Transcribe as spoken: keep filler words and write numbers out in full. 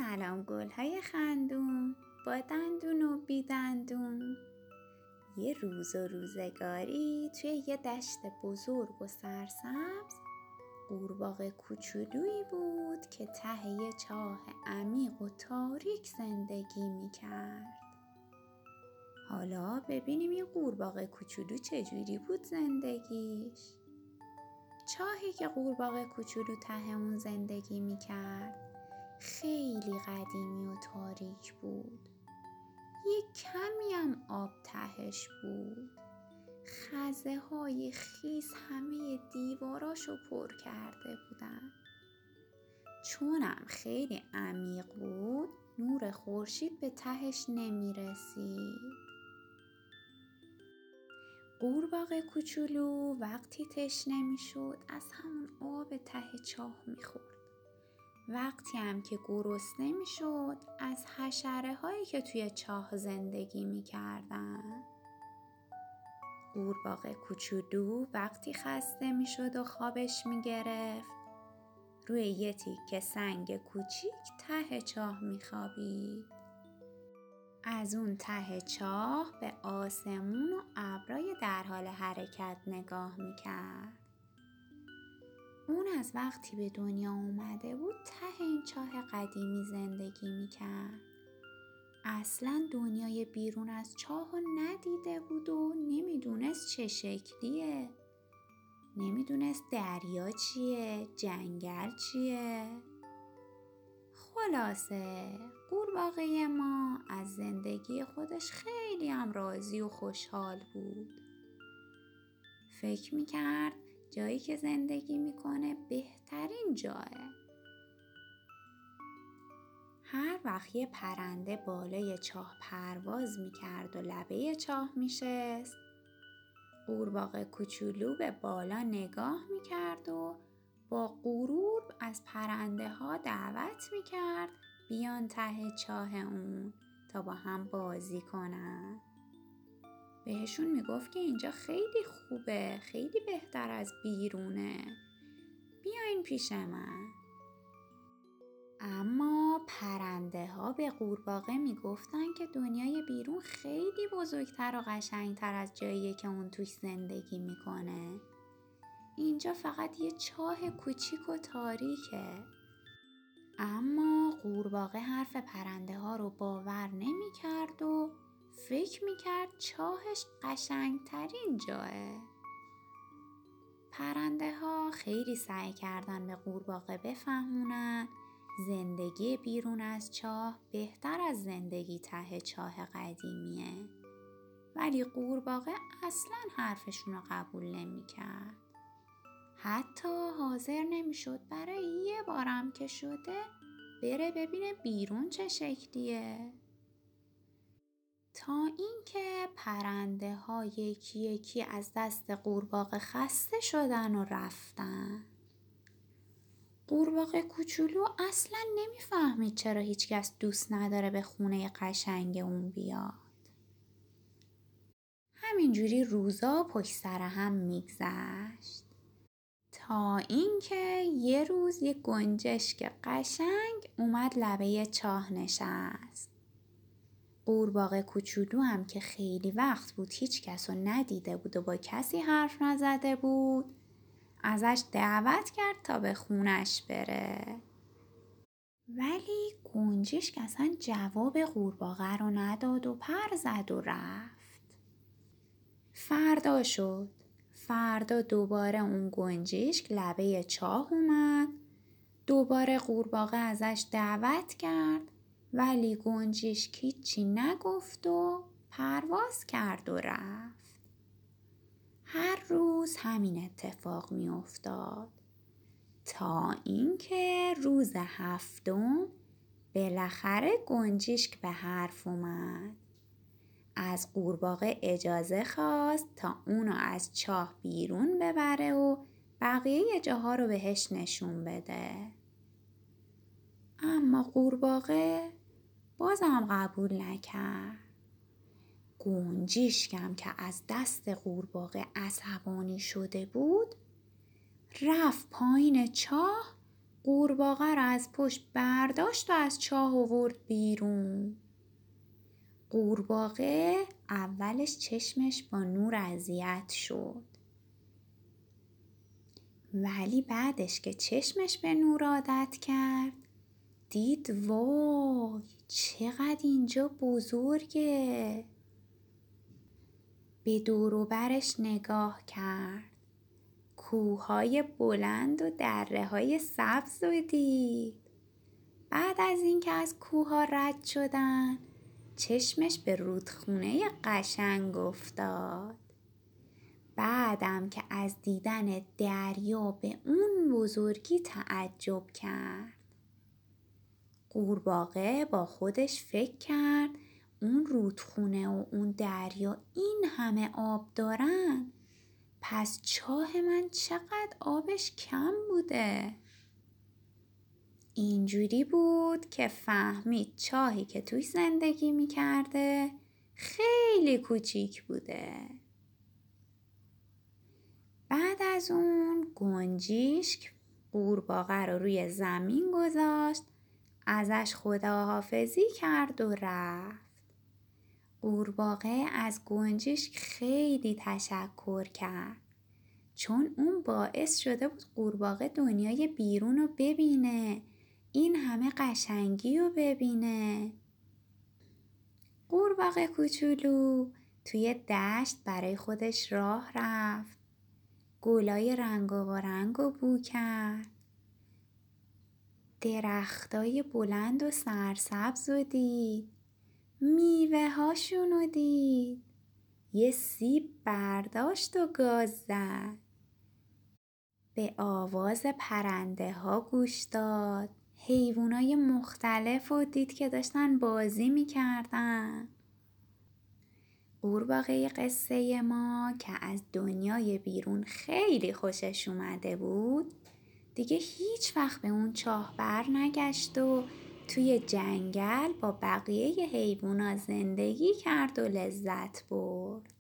سلام گل‌های خندون، با دندون و بی دندون. یه روز و روزگاری توی یه دشت بزرگ و سرسبز قورباغه کوچولویی بود که ته یه چاه عمیق و تاریک زندگی میکرد. حالا ببینیم یه قورباغه کوچولو چجوری بود زندگیش. چاهی که قورباغه کوچولو ته اون زندگی میکرد خیلی قدیمی و تاریک بود. یه کمی هم آب تهش بود. خزه های خیس همه دیواراشو پر کرده بودن. چونم خیلی عمیق بود، نور خورشید به تهش نمی رسید. قورباغه کوچولو وقتی تشنه می شد از همون آب ته چاه می خورد. وقتی هم که گرسنه می شد از حشره هایی که توی چاه زندگی می کردن. قورباغه کوچولو وقتی خسته می شد و خوابش می گرفت روی یه تیکه سنگ کوچیک ته چاه می خوابید. از اون ته چاه به آسمون و ابرای در حال حرکت نگاه میکرد. اون از وقتی به دنیا اومده بود ته این چاه قدیمی زندگی میکرد. اصلاً دنیای بیرون از چاه رو ندیده بود و نمیدونست چه شکلیه. نمیدونست دریا چیه، جنگل چیه. خلاصه قورباغه ما از زندگی خودش خیلی هم راضی و خوشحال بود. فکر میکرد جایی که زندگی میکنه بهترین جایه. هر وقت یه پرنده بالای چاه پرواز میکرد و لبه چاه میشست، قورباغه کوچولو به بالا نگاه میکرد و با غرور از پرنده ها دعوت میکرد بیان ته چاه اون تا با هم بازی کنن. بهشون میگفت که اینجا خیلی خوبه، خیلی بهتر از بیرونه، بیاین پیش من. اما پرنده ها به قورباغه میگفتن که دنیای بیرون خیلی بزرگتر و قشنگتر از جاییه که اون توش زندگی میکنه. اینجا فقط یه چاه کوچیک و تاریکه. اما قورباغه حرف پرنده ها رو باور نمی کرد و فکر می کرد چاهش قشنگترین جایه. پرنده ها خیلی سعی کردن به قورباغه بفهمونن زندگی بیرون از چاه بهتر از زندگی ته چاه قدیمیه، ولی قورباغه اصلا حرفشون رو قبول نمی کرد. حتی حاضر نمیشد برای یه بارم که شده بره ببینه بیرون چه شکلیه. تا اینکه پرنده ها یکی یکی از دست قورباغه خسته شدن و رفتن. قورباغه کوچولو اصلا نمیفهمید چرا هیچکس دوست نداره به خونه قشنگ اون بیاد. همینجوری روزا پشت سر هم میگذشت تا اینکه یه روز یه گنجشک قشنگ اومد لبه چاه نشست. قورباغه کوچولو هم که خیلی وقت بود هیچ کس رو ندیده بود و با کسی حرف نزده بود، ازش دعوت کرد تا به خونش بره. ولی گنجشک اصلا جواب قورباغه رو نداد و پر زد و رفت. فردا شد. فردا دوباره اون گنجشک لبه چاه اومد. دوباره قورباغه ازش دعوت کرد، ولی گنجشک هیچی نگفت و پرواز کرد و رفت. هر روز همین اتفاق می افتاد تا اینکه روز هفتم بالاخره گنجشک به حرف اومد. از قورباغه اجازه خواست تا اونو از چاه بیرون ببره و بقیه جاها رو بهش نشون بده. اما قورباغه بازم قبول نکرد. گنجشکم که از دست قورباغه عصبانی شده بود رفت پایین چاه، قورباغه را از پشت برداشت و از چاه آورد بیرون. قورباغه اولش چشمش با نور اذیت شد، ولی بعدش که چشمش به نور عادت کرد دید وای چقدر اینجا بزرگه. به دور و برش نگاه کرد، کوههای بلند و دره‌های سبز رو دید. بعد از اینکه از کوه‌ها رد شدن چشمش به رودخونه قشنگ افتاد. بعدم که از دیدن دریا به اون بزرگی تعجب کرد. قورباغه با خودش فکر کرد اون رودخونه و اون دریا این همه آب دارن، پس چاه من چقدر آبش کم بوده. اینجوری بود که فهمید چاهی که توی زندگی می‌کرده خیلی کوچیک بوده. بعد از اون گنجیشک قورباغه رو روی زمین گذاشت، ازش خداحافظی کرد و رفت. قورباغه از گنجشک خیلی تشکر کرد، چون اون باعث شده بود قورباغه دنیای بیرون رو ببینه، این همه قشنگی رو ببینه. قورباغه کوچولو توی دشت برای خودش راه رفت، گلای رنگ و رنگ رو بو کرد، درختای بلند و سرسبز رو دید، میوه هاشونو دید. یه سیب برداشت و گاز زد، به آواز پرنده ها گوش داد، حیوانای مختلف رو دید که داشتن بازی میکردن. قورباغه قصه ما که از دنیای بیرون خیلی خوشش اومده بود دیگه هیچ وقت به اون چاه بر نگشت و توی جنگل با بقیه حیوونا زندگی کرد و لذت برد.